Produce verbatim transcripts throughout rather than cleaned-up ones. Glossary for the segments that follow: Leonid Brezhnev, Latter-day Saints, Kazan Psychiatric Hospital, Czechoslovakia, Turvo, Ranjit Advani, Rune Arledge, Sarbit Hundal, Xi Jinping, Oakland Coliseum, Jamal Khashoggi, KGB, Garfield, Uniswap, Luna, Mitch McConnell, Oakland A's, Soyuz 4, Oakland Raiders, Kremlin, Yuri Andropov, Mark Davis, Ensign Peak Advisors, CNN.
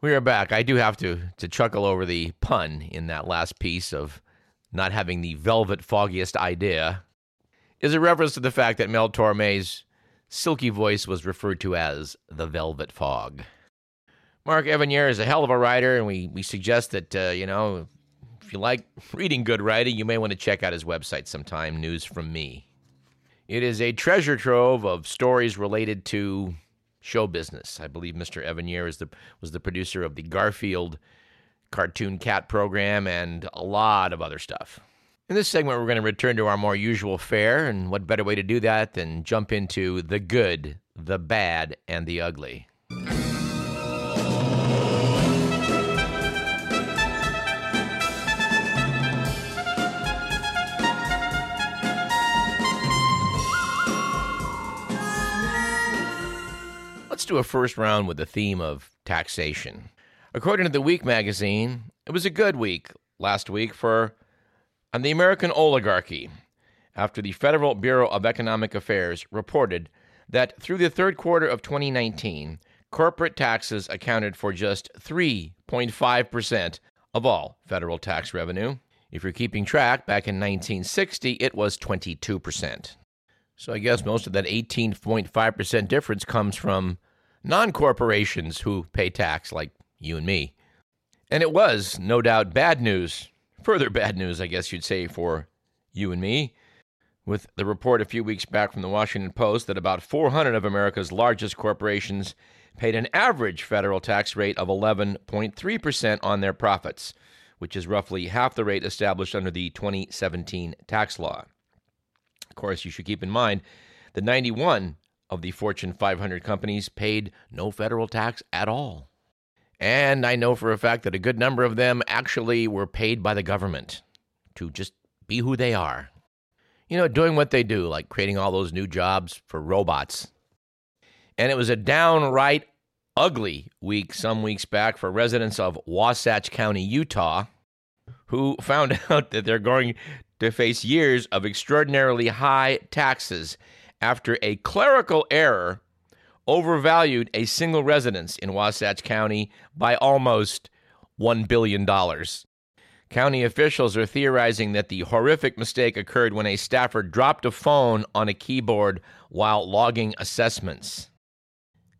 We are back. I do have to to chuckle over the pun in that last piece of not having the velvet foggiest idea. Is a reference to the fact that Mel Torme's silky voice was referred to as the Velvet Fog. Mark Evanier is a hell of a writer, and we we suggest that uh, you know if you like reading good writing, you may want to check out his website sometime. News From Me. It is a treasure trove of stories related to show business. I believe Mister Evanier is the was the producer of the Garfield cartoon cat program and a lot of other stuff. In this segment, we're going to return to our more usual fare, and what better way to do that than jump into the good, the bad, and the ugly. Do a first round with the theme of taxation. According to The Week magazine, it was a good week last week for on the American oligarchy after the Federal Bureau of Economic Affairs reported that through the third quarter of twenty nineteen, corporate taxes accounted for just three point five percent of all federal tax revenue. If you're keeping track, back in nineteen sixty, it was twenty-two percent. So I guess most of that eighteen point five percent difference comes from non-corporations who pay tax like you and me. And it was, no doubt, bad news, further bad news, I guess you'd say, for you and me, with the report a few weeks back from the Washington Post that about four hundred of America's largest corporations paid an average federal tax rate of eleven point three percent on their profits, which is roughly half the rate established under the twenty seventeen tax law. Of course, you should keep in mind that ninety-one of the Fortune five hundred companies paid no federal tax at all. And I know for a fact that a good number of them actually were paid by the government to just be who they are. You know, doing what they do, like creating all those new jobs for robots. And it was a downright ugly week some weeks back for residents of Wasatch County, Utah, who found out that they're going to face years of extraordinarily high taxes after a clerical error overvalued a single residence in Wasatch County by almost one billion dollars. County officials are theorizing that the horrific mistake occurred when a staffer dropped a phone on a keyboard while logging assessments.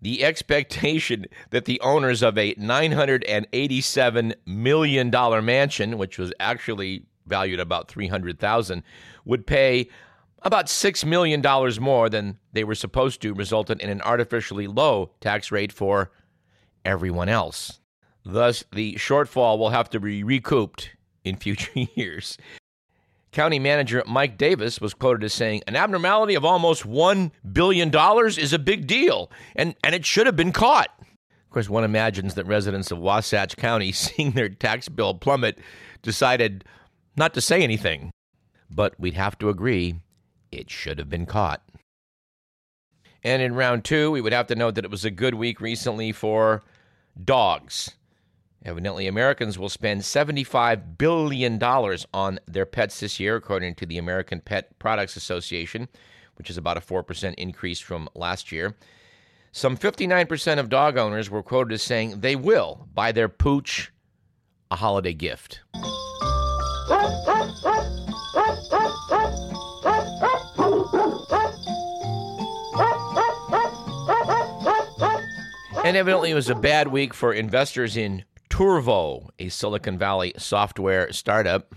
The expectation that the owners of a nine hundred eighty-seven million dollars mansion, which was actually valued about three hundred thousand dollars, would pay about six million dollars more than they were supposed to, resulted in an artificially low tax rate for everyone else. Thus, the shortfall will have to be recouped in future years. County Manager Mark Davis was quoted as saying, "An abnormality of almost one billion dollars is a big deal, and, and it should have been caught." Of course, one imagines that residents of Wasatch County, seeing their tax bill plummet, decided not to say anything. But we'd have to agree, it should have been caught. And in round two, we would have to note that it was a good week recently for dogs. Evidently, Americans will spend seventy-five billion dollars on their pets this year, according to the American Pet Products Association, which is about a four percent increase from last year. Some fifty-nine percent of dog owners were quoted as saying they will buy their pooch a holiday gift. And evidently, it was a bad week for investors in Turvo, a Silicon Valley software startup.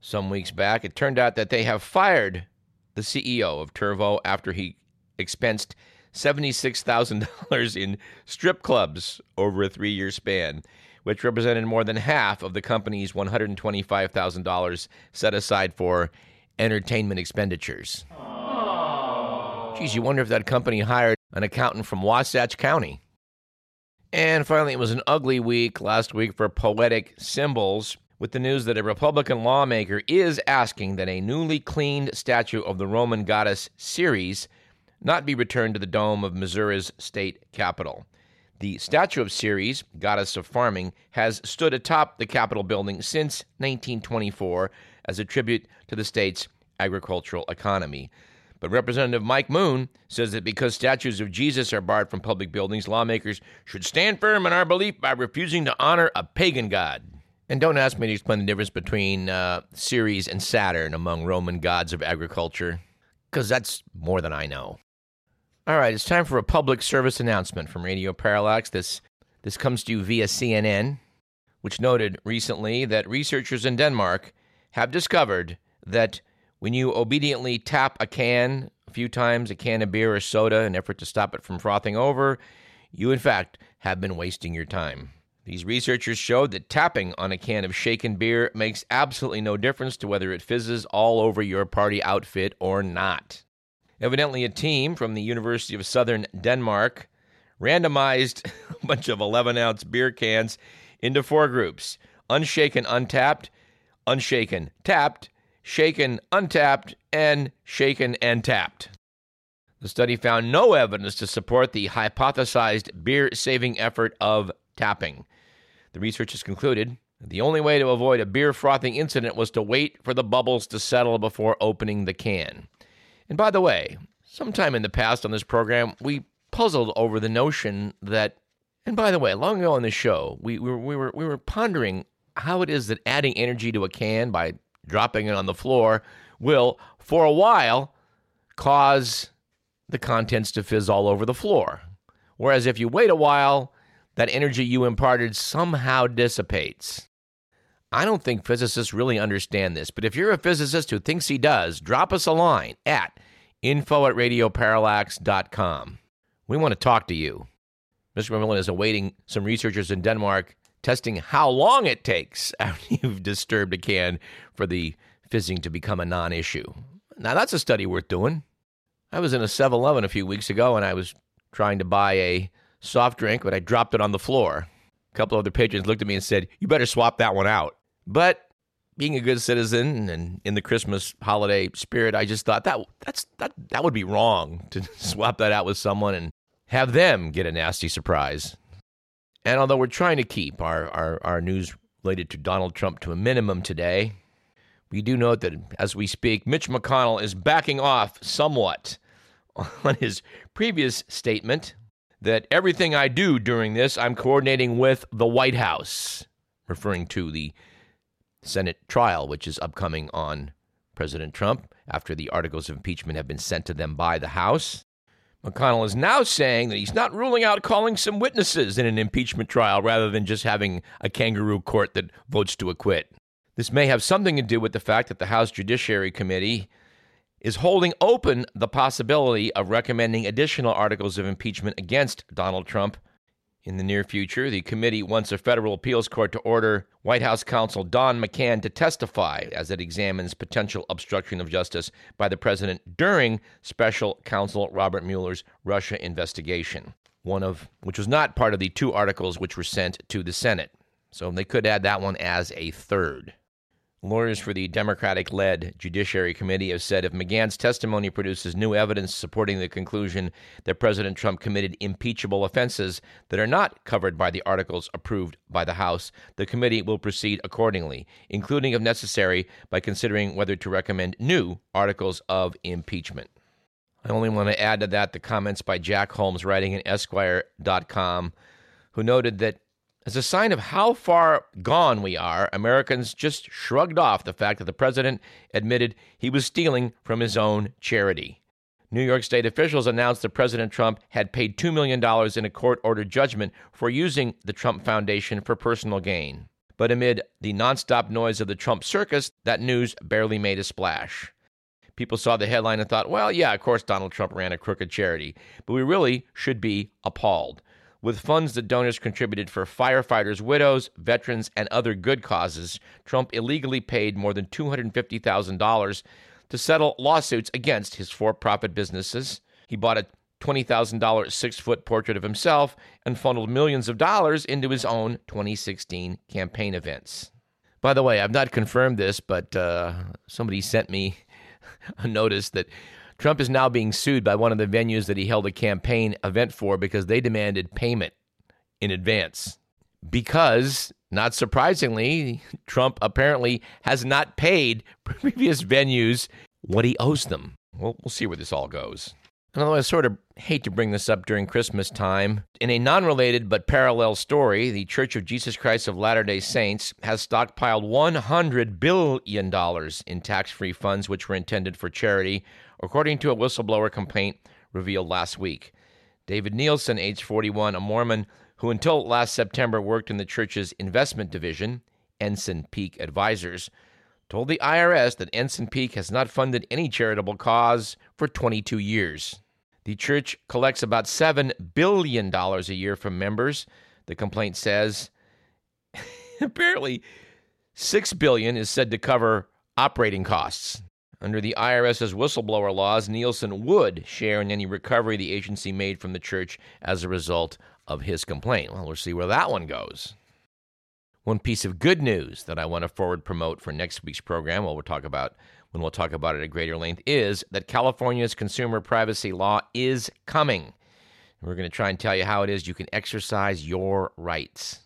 Some weeks back, it turned out that they have fired the C E O of Turvo after he expensed seventy-six thousand dollars in strip clubs over a three-year span, which represented more than half of the company's one hundred twenty-five thousand dollars set aside for entertainment expenditures. Aww. Geez, you wonder if that company hired an accountant from Wasatch County. And finally, it was an ugly week last week for poetic symbols, with the news that a Republican lawmaker is asking that a newly cleaned statue of the Roman goddess Ceres not be returned to the dome of Missouri's state capitol. The statue of Ceres, goddess of farming, has stood atop the Capitol building since nineteen twenty-four as a tribute to the state's agricultural economy. But Representative Mike Moon says that because statues of Jesus are barred from public buildings, lawmakers should stand firm in our belief by refusing to honor a pagan god. And don't ask me to explain the difference between uh, Ceres and Saturn among Roman gods of agriculture, because that's more than I know. All right, it's time for a public service announcement from Radio Parallax. This, this comes to you via C N N, which noted recently that researchers in Denmark have discovered that when you obediently tap a can a few times, a can of beer or soda, in an effort to stop it from frothing over, you, in fact, have been wasting your time. These researchers showed that tapping on a can of shaken beer makes absolutely no difference to whether it fizzes all over your party outfit or not. Evidently, a team from the University of Southern Denmark randomized a bunch of eleven-ounce beer cans into four groups: unshaken, untapped, unshaken, tapped, shaken, untapped, and shaken and tapped. The study found no evidence to support the hypothesized beer-saving effort of tapping. The researchers concluded the only way to avoid a beer frothing incident was to wait for the bubbles to settle before opening the can. And by the way, sometime in the past on this program, we puzzled over the notion that, and by the way, long ago on the show, we, we, we, were, we were pondering how it is that adding energy to a can by dropping it on the floor will, for a while, cause the contents to fizz all over the floor. Whereas if you wait a while, that energy you imparted somehow dissipates. I don't think physicists really understand this, but if you're a physicist who thinks he does, drop us a line at info at radio parallax dot com. We want to talk to you. Mister McMillan is awaiting some researchers in Denmark testing how long it takes after you've disturbed a can for the fizzing to become a non-issue. Now, that's a study worth doing. I was in a seven eleven a few weeks ago, and I was trying to buy a soft drink, but I dropped it on the floor. A couple other patrons looked at me and said, "You better swap that one out." But being a good citizen and in the Christmas holiday spirit, I just thought that that's that that would be wrong to swap that out with someone and have them get a nasty surprise. And although we're trying to keep our, our, our news related to Donald Trump to a minimum today, we do note that as we speak, Mitch McConnell is backing off somewhat on his previous statement that everything I do during this, I'm coordinating with the White House, referring to the Senate trial, which is upcoming on President Trump after the articles of impeachment have been sent to them by the House. McConnell is now saying that he's not ruling out calling some witnesses in an impeachment trial rather than just having a kangaroo court that votes to acquit. This may have something to do with the fact that the House Judiciary Committee is holding open the possibility of recommending additional articles of impeachment against Donald Trump in the near future. The committee wants a federal appeals court to order White House counsel Don McCann to testify as it examines potential obstruction of justice by the president during special counsel Robert Mueller's Russia investigation, one of which was not part of the two articles which were sent to the Senate. So they could add that one as a third. Lawyers for the Democratic-led Judiciary Committee have said if McGahn's testimony produces new evidence supporting the conclusion that President Trump committed impeachable offenses that are not covered by the articles approved by the House, the committee will proceed accordingly, including, if necessary, by considering whether to recommend new articles of impeachment. I only want to add to that the comments by Jack Holmes, writing in Esquire dot com, who noted that as a sign of how far gone we are, Americans just shrugged off the fact that the president admitted he was stealing from his own charity. New York State officials announced that President Trump had paid two million dollars in a court-ordered judgment for using the Trump Foundation for personal gain. But amid the nonstop noise of the Trump circus, that news barely made a splash. People saw the headline and thought, well, yeah, of course Donald Trump ran a crooked charity, but we really should be appalled. With funds that donors contributed for firefighters, widows, veterans, and other good causes, Trump illegally paid more than two hundred fifty thousand dollars to settle lawsuits against his for-profit businesses. He bought a twenty thousand dollars six-foot portrait of himself and funneled millions of dollars into his own twenty sixteen campaign events. By the way, I've not confirmed this, but uh, somebody sent me a notice that Trump is now being sued by one of the venues that he held a campaign event for because they demanded payment in advance. Because, not surprisingly, Trump apparently has not paid previous venues what he owes them. We'll, we'll see where this all goes. And although I sort of hate to bring this up during Christmas time, in a non-related but parallel story, the Church of Jesus Christ of Latter-day Saints has stockpiled one hundred billion dollars in tax-free funds which were intended for charity, according to a whistleblower complaint revealed last week. David Nielsen, age forty-one, a Mormon who until last September worked in the church's investment division, Ensign Peak Advisors, told the I R S that Ensign Peak has not funded any charitable cause for twenty-two years. The church collects about seven billion dollars a year from members, the complaint says. Apparently, six billion dollars is said to cover operating costs. Under the IRS's whistleblower laws, Nielsen would share in any recovery the agency made from the church as a result of his complaint. Well, we'll see where that one goes. One piece of good news that I want to forward promote for next week's program, while we'll talk about when we'll talk about it at greater length, is that California's consumer privacy law is coming. We're going to try and tell you how it is you can exercise your rights.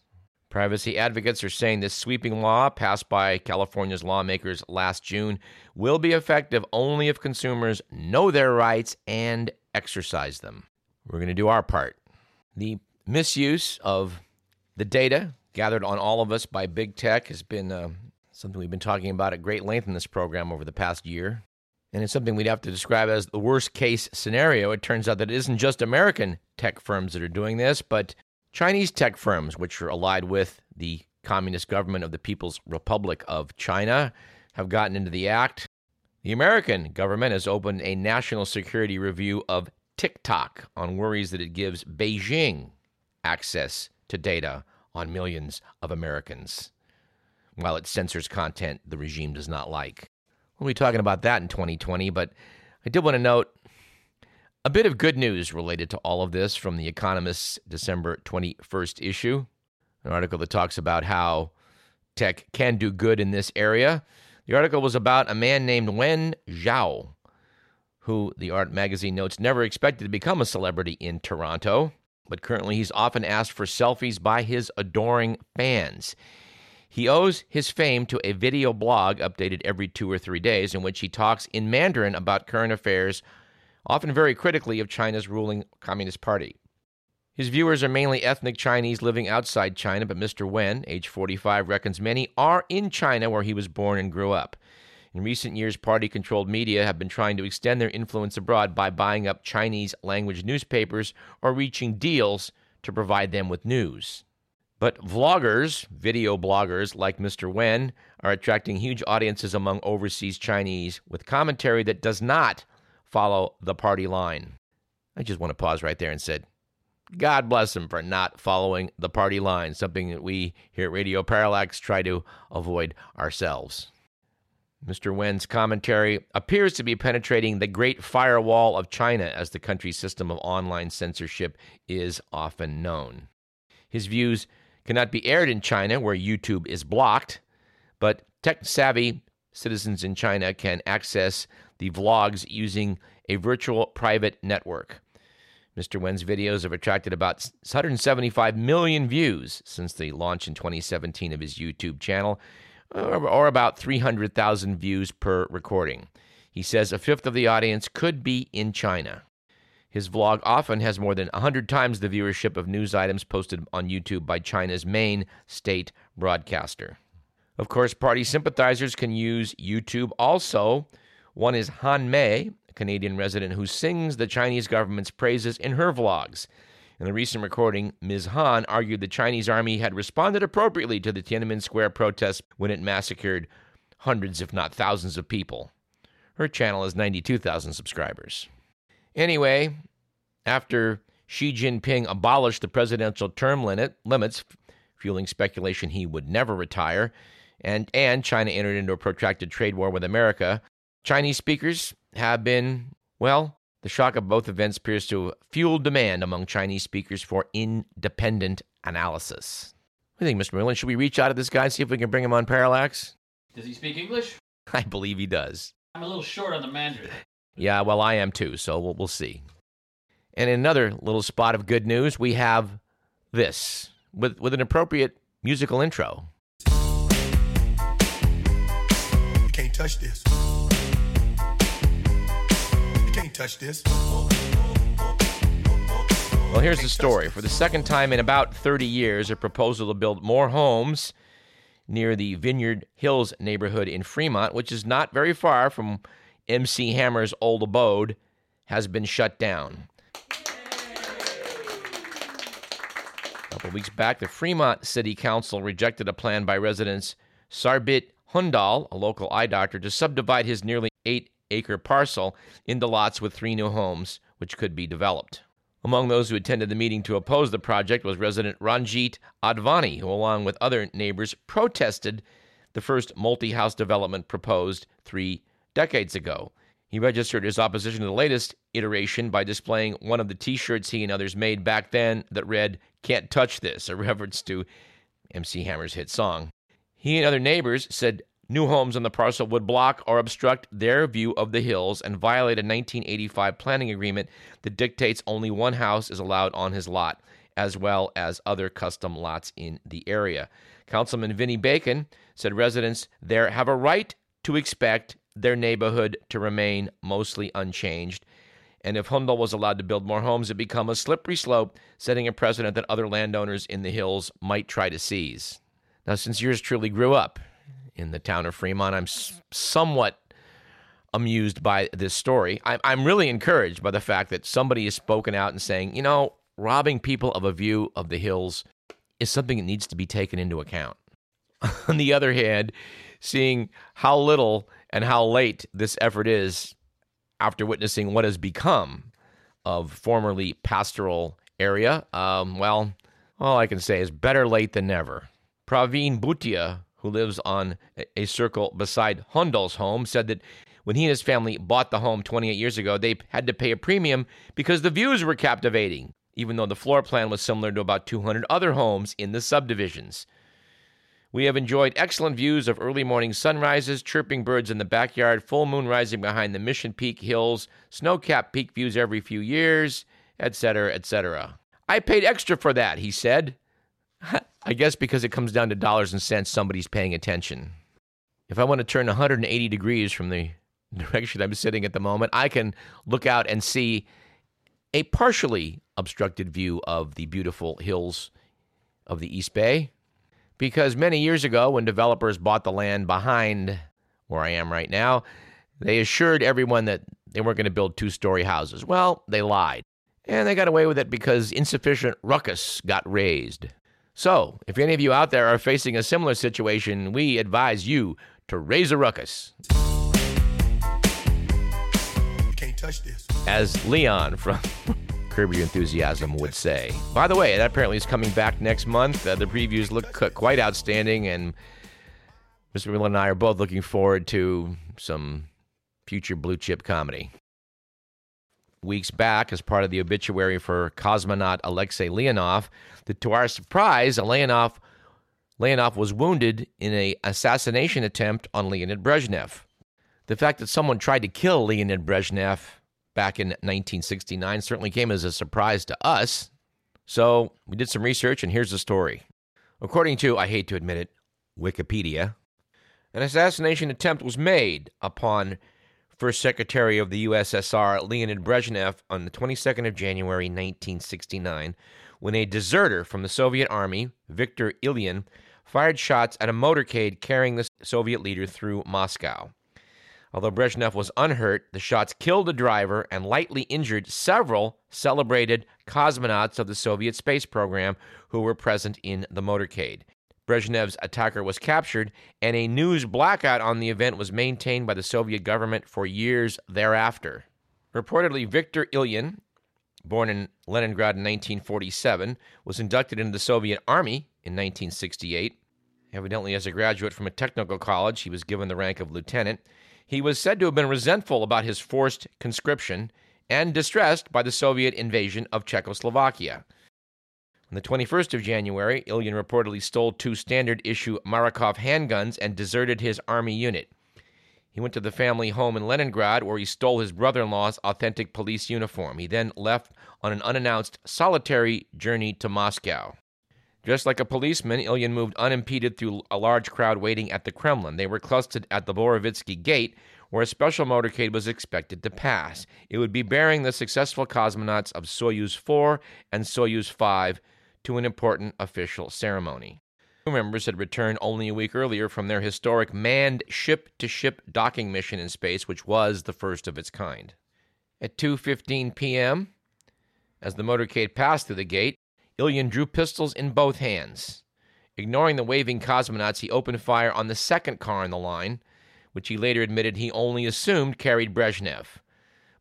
Privacy advocates are saying this sweeping law passed by California's lawmakers last June will be effective only if consumers know their rights and exercise them. We're going to do our part. The misuse of the data gathered on all of us by big tech has been uh, something we've been talking about at great length in this program over the past year. And it's something we'd have to describe as the worst case scenario. It turns out that it isn't just American tech firms that are doing this, but Chinese tech firms, which are allied with the Communist government of the People's Republic of China, have gotten into the act. The American government has opened a national security review of TikTok on worries that it gives Beijing access to data on millions of Americans, while it censors content the regime does not like. We'll be talking about that in twenty twenty, but I did want to note a bit of good news related to all of this from The Economist's December twenty-first issue, an article that talks about how tech can do good in this area. The article was about a man named Wen Zhao, who the art magazine notes never expected to become a celebrity in Toronto, but currently he's often asked for selfies by his adoring fans. He owes his fame to a video blog updated every two or three days in which he talks in Mandarin about current affairs, often very critically of China's ruling Communist Party. His viewers are mainly ethnic Chinese living outside China, but Mister Wen, age forty-five, reckons many are in China where he was born and grew up. In recent years, party-controlled media have been trying to extend their influence abroad by buying up Chinese-language newspapers or reaching deals to provide them with news. But vloggers, video bloggers like Mister Wen, are attracting huge audiences among overseas Chinese with commentary that does not follow the party line. I just want to pause right there and said, God bless him for not following the party line, something that we here at Radio Parallax try to avoid ourselves. Mister Wen's commentary appears to be penetrating the great firewall of China, as the country's system of online censorship is often known. His views cannot be aired in China, where YouTube is blocked, but tech-savvy citizens in China can access the vlogs using a virtual private network. Mister Wen's videos have attracted about one hundred seventy-five million views since the launch in twenty seventeen of his YouTube channel, or about three hundred thousand views per recording. He says a fifth of the audience could be in China. His vlog often has more than one hundred times the viewership of news items posted on YouTube by China's main state broadcaster. Of course, party sympathizers can use YouTube also. One is Han Mei, a Canadian resident who sings the Chinese government's praises in her vlogs. In a recent recording, Miz Han argued the Chinese army had responded appropriately to the Tiananmen Square protests when it massacred hundreds, if not thousands, of people. Her channel has ninety-two thousand subscribers. Anyway, after Xi Jinping abolished the presidential term limit, limits, fueling speculation he would never retire, and, and China entered into a protracted trade war with America, Chinese speakers have been, well, the shock of both events appears to fuel demand among Chinese speakers for independent analysis. I think, Mister Merlin, should we reach out to this guy and see if we can bring him on Parallax? Does he speak English? I believe he does. I'm a little short on the Mandarin. Yeah, well, I am too, so we'll, we'll see. And in another little spot of good news, we have this, with, with an appropriate musical intro. You can't touch this. touch this. Well, here's the story. For the second time in about thirty years, a proposal to build more homes near the Vineyard Hills neighborhood in Fremont, which is not very far from M C. Hammer's old abode, has been shut down. A couple weeks back, the Fremont City Council rejected a plan by residents Sarbit Hundal, a local eye doctor, to subdivide his nearly eight-acre parcel into lots with three new homes, which could be developed. Among those who attended the meeting to oppose the project was resident Ranjit Advani, who, along with other neighbors, protested the first multi-house development proposed three decades ago. He registered his opposition to the latest iteration by displaying one of the T-shirts he and others made back then that read, "Can't Touch This," a reference to M C. Hammer's hit song. He and other neighbors said new homes on the parcel would block or obstruct their view of the hills and violate a nineteen eighty-five planning agreement that dictates only one house is allowed on his lot, as well as other custom lots in the area. Councilman Vinnie Bacon said residents there have a right to expect their neighborhood to remain mostly unchanged, and if Hundal was allowed to build more homes, it become a slippery slope, setting a precedent that other landowners in the hills might try to seize. Now, since yours truly grew up in the town of Fremont, I'm s- somewhat amused by this story. I- I'm really encouraged by the fact that somebody has spoken out and saying, you know, robbing people of a view of the hills is something that needs to be taken into account. On the other hand, seeing how little and how late this effort is, after witnessing what has become of formerly pastoral area, um, well, all I can say is better late than never. Praveen Bhutia, who lives on a circle beside Hundal's home, said that when he and his family bought the home twenty-eight years ago, they had to pay a premium because the views were captivating, even though the floor plan was similar to about two hundred other homes in the subdivisions. We have enjoyed excellent views of early morning sunrises, chirping birds in the backyard, full moon rising behind the Mission Peak hills, snow-capped peak views every few years, et cetera, et cetera. I paid extra for that, he said. I guess because it comes down to dollars and cents, somebody's paying attention. If I want to turn one hundred eighty degrees from the direction I'm sitting at the moment, I can look out and see a partially obstructed view of the beautiful hills of the East Bay. Because many years ago, when developers bought the land behind where I am right now, they assured everyone that they weren't going to build two-story houses. Well, they lied. And they got away with it because insufficient ruckus got raised. So, if any of you out there are facing a similar situation, we advise you to raise a ruckus. You can't touch this. As Leon from Curb Your Enthusiasm would say. By the way, that apparently is coming back next month. Uh, the previews look quite outstanding, and Mister Miller and I are both looking forward to some future blue-chip comedy. Weeks back, as part of the obituary for cosmonaut Alexei Leonov, that to our surprise, Leonov, Leonov was wounded in an assassination attempt on Leonid Brezhnev. The fact that someone tried to kill Leonid Brezhnev back in nineteen sixty-nine certainly came as a surprise to us. So we did some research, and here's the story. According to, I hate to admit it, Wikipedia, an assassination attempt was made upon First Secretary of the U S S R Leonid Brezhnev on the twenty-second of January nineteen sixty-nine, when a deserter from the Soviet Army, Viktor Ilyin, fired shots at a motorcade carrying the Soviet leader through Moscow. Although Brezhnev was unhurt, the shots killed the driver and lightly injured several celebrated cosmonauts of the Soviet space program who were present in the motorcade. Brezhnev's attacker was captured, and a news blackout on the event was maintained by the Soviet government for years thereafter. Reportedly, Viktor Ilyin, born in Leningrad in nineteen forty-seven, was inducted into the Soviet Army in nineteen sixty-eight. Evidently, as a graduate from a technical college, he was given the rank of lieutenant. He was said to have been resentful about his forced conscription and distressed by the Soviet invasion of Czechoslovakia. On the twenty-first of January, Ilyin reportedly stole two standard-issue Marikov handguns and deserted his army unit. He went to the family home in Leningrad, where he stole his brother-in-law's authentic police uniform. He then left on an unannounced, solitary journey to Moscow. Dressed like a policeman, Ilyin moved unimpeded through a large crowd waiting at the Kremlin. They were clustered at the Borovitsky Gate, where a special motorcade was expected to pass. It would be bearing the successful cosmonauts of Soyuz four and Soyuz five to an important official ceremony. Crew members had returned only a week earlier from their historic manned ship-to-ship docking mission in space, which was the first of its kind. At two fifteen p.m., as the motorcade passed through the gate, Ilyin drew pistols in both hands. Ignoring the waving cosmonauts, he opened fire on the second car in the line, which he later admitted he only assumed carried Brezhnev.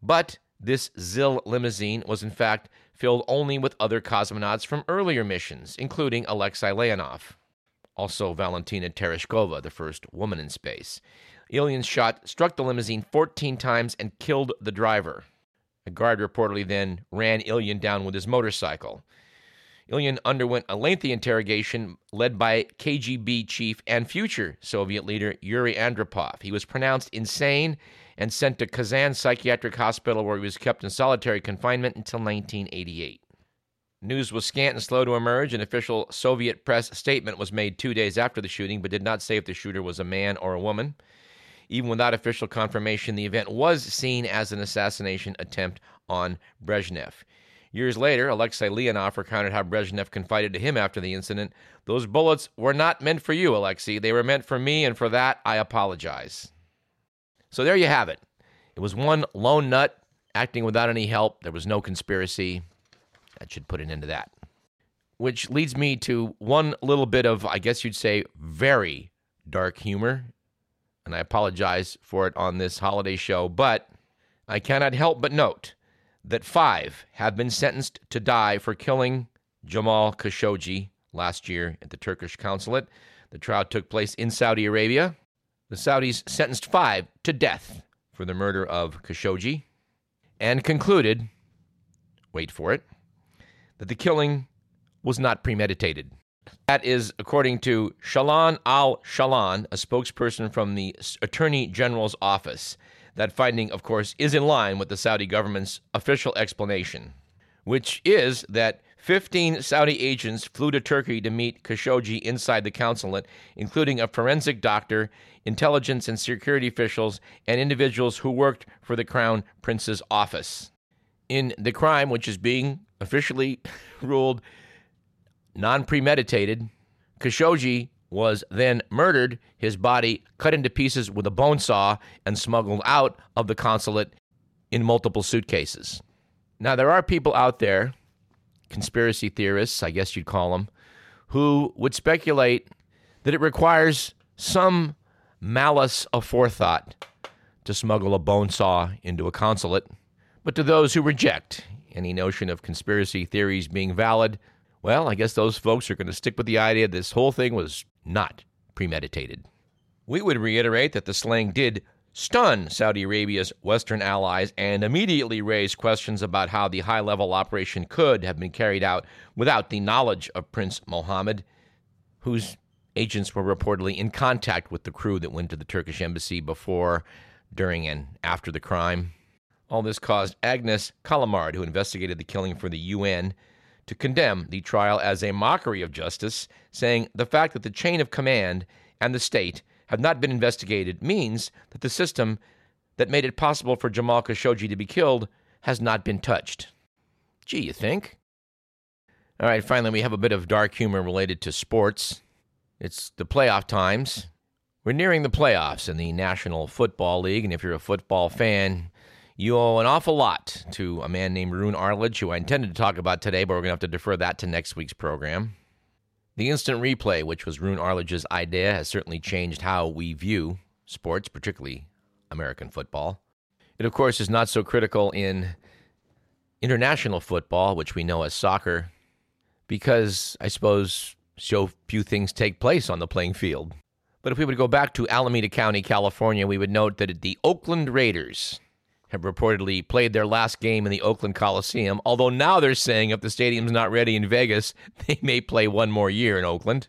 But this Zil limousine was in fact filled only with other cosmonauts from earlier missions, including Alexei Leonov, also Valentina Tereshkova, the first woman in space. Ilyin's shot struck the limousine fourteen times and killed the driver. A guard reportedly then ran Ilyin down with his motorcycle. Ilyin underwent a lengthy interrogation led by K G B chief and future Soviet leader Yuri Andropov. He was pronounced insane and sent to Kazan Psychiatric Hospital, where he was kept in solitary confinement until nineteen eighty-eight. News was scant and slow to emerge. An official Soviet press statement was made two days after the shooting, but did not say if the shooter was a man or a woman. Even without official confirmation, the event was seen as an assassination attempt on Brezhnev. Years later, Alexei Leonov recounted how Brezhnev confided to him after the incident, "Those bullets were not meant for you, Alexei. They were meant for me, and for that, I apologize." So there you have it. It was one lone nut acting without any help. There was no conspiracy. That should put an end to that. Which leads me to one little bit of, I guess you'd say, very dark humor. And I apologize for it on this holiday show, but I cannot help but note that five have been sentenced to die for killing Jamal Khashoggi last year at the Turkish consulate. The trial took place in Saudi Arabia. The Saudis sentenced five to death for the murder of Khashoggi and concluded, wait for it, that the killing was not premeditated. That is according to Shalan al-Shalan, a spokesperson from the Attorney General's office. That finding, of course, is in line with the Saudi government's official explanation, which is that fifteen Saudi agents flew to Turkey to meet Khashoggi inside the consulate, including a forensic doctor, intelligence and security officials, and individuals who worked for the Crown Prince's office. In the crime, which is being officially ruled non-premeditated, Khashoggi was then murdered, his body cut into pieces with a bone saw and smuggled out of the consulate in multiple suitcases. Now, there are people out there, conspiracy theorists, I guess you'd call them, who would speculate that it requires some malice aforethought to smuggle a bone saw into a consulate. But to those who reject any notion of conspiracy theories being valid, well, I guess those folks are going to stick with the idea this whole thing was not premeditated. We would reiterate that the slaying did stun Saudi Arabia's Western allies and immediately raise questions about how the high-level operation could have been carried out without the knowledge of Prince Mohammed, whose agents were reportedly in contact with the crew that went to the Turkish embassy before, during, and after the crime. All this caused Agnes Callamard, who investigated the killing for the U N, to condemn the trial as a mockery of justice, saying the fact that the chain of command and the state have not been investigated means that the system that made it possible for Jamal Khashoggi to be killed has not been touched. Gee, you think? All right, finally, we have a bit of dark humor related to sports. It's the playoff times. We're nearing the playoffs in the National Football League, and if you're a football fan, you owe an awful lot to a man named Rune Arledge, who I intended to talk about today, but we're going to have to defer that to next week's program. The instant replay, which was Rune Arledge's idea, has certainly changed how we view sports, particularly American football. It, of course, is not so critical in international football, which we know as soccer, because I suppose so few things take place on the playing field. But if we would go back to Alameda County, California, we would note that the Oakland Raiders have reportedly played their last game in the Oakland Coliseum, although now they're saying if the stadium's not ready in Vegas, they may play one more year in Oakland.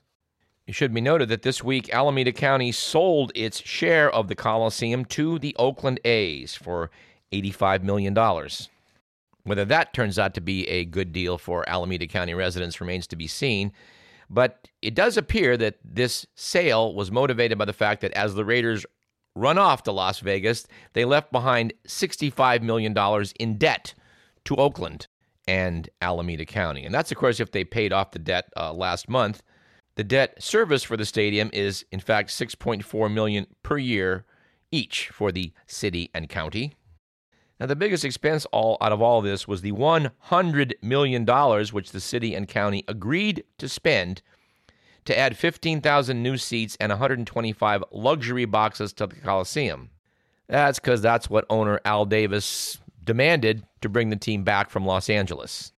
It should be noted that this week, Alameda County sold its share of the Coliseum to the Oakland A's for eighty-five million dollars. Whether that turns out to be a good deal for Alameda County residents remains to be seen, but it does appear that this sale was motivated by the fact that as the Raiders run off to Las Vegas, they left behind sixty-five million dollars in debt to Oakland and Alameda County. And that's, of course, if they paid off the debt uh, last month. The debt service for the stadium is, in fact, six point four million dollars per year each for the city and county. Now, the biggest expense all out of all this was the one hundred million dollars which the city and county agreed to spend to add fifteen thousand new seats and one hundred twenty-five luxury boxes to the Coliseum. That's because that's what owner Al Davis demanded to bring the team back from Los Angeles.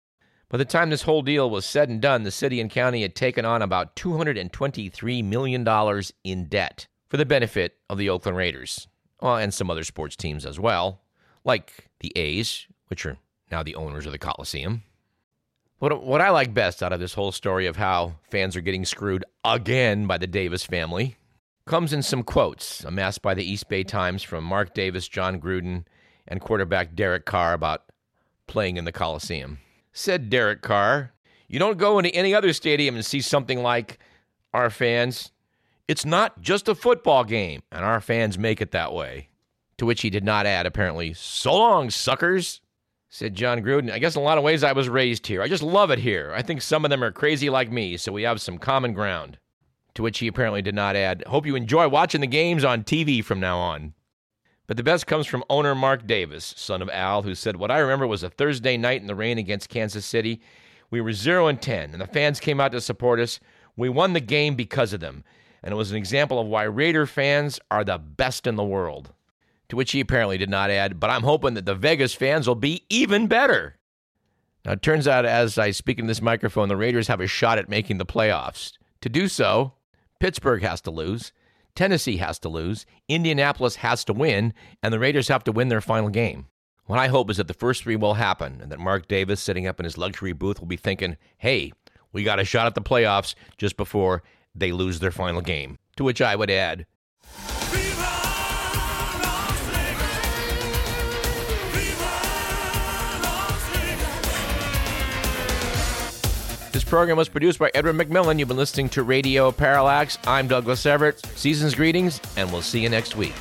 By the time this whole deal was said and done, the city and county had taken on about two hundred twenty-three million dollars in debt for the benefit of the Oakland Raiders, well, and some other sports teams as well, like the A's, which are now the owners of the Coliseum. What, what I like best out of this whole story of how fans are getting screwed again by the Davis family comes in some quotes amassed by the East Bay Times from Mark Davis, John Gruden, and quarterback Derek Carr about playing in the Coliseum. Said Derek Carr, "You don't go into any other stadium and see something like our fans. It's not just a football game, and our fans make it that way." To which he did not add, apparently, "So long, suckers," said John Gruden. "I guess in a lot of ways I was raised here. I just love it here. I think some of them are crazy like me, so we have some common ground." To which he apparently did not add, "Hope you enjoy watching the games on T V from now on." But the best comes from owner Mark Davis, son of Al, who said, "What I remember was a Thursday night in the rain against Kansas City. We were zero and ten, and the fans came out to support us. We won the game because of them, and it was an example of why Raider fans are the best in the world." To which he apparently did not add, "But I'm hoping that the Vegas fans will be even better." Now, it turns out, as I speak in this microphone, the Raiders have a shot at making the playoffs. To do so, Pittsburgh has to lose. Tennessee has to lose, Indianapolis has to win, and the Raiders have to win their final game. What I hope is that the first three will happen, and that Mark Davis, sitting up in his luxury booth, will be thinking, "Hey, we got a shot at the playoffs just before they lose their final game." To which I would add, Viva Las Vegas! Viva Las Vegas! This program was produced by Edward McMillan. You've been listening to Radio Parallax. I'm Douglas Everett. Season's greetings, and we'll see you next week.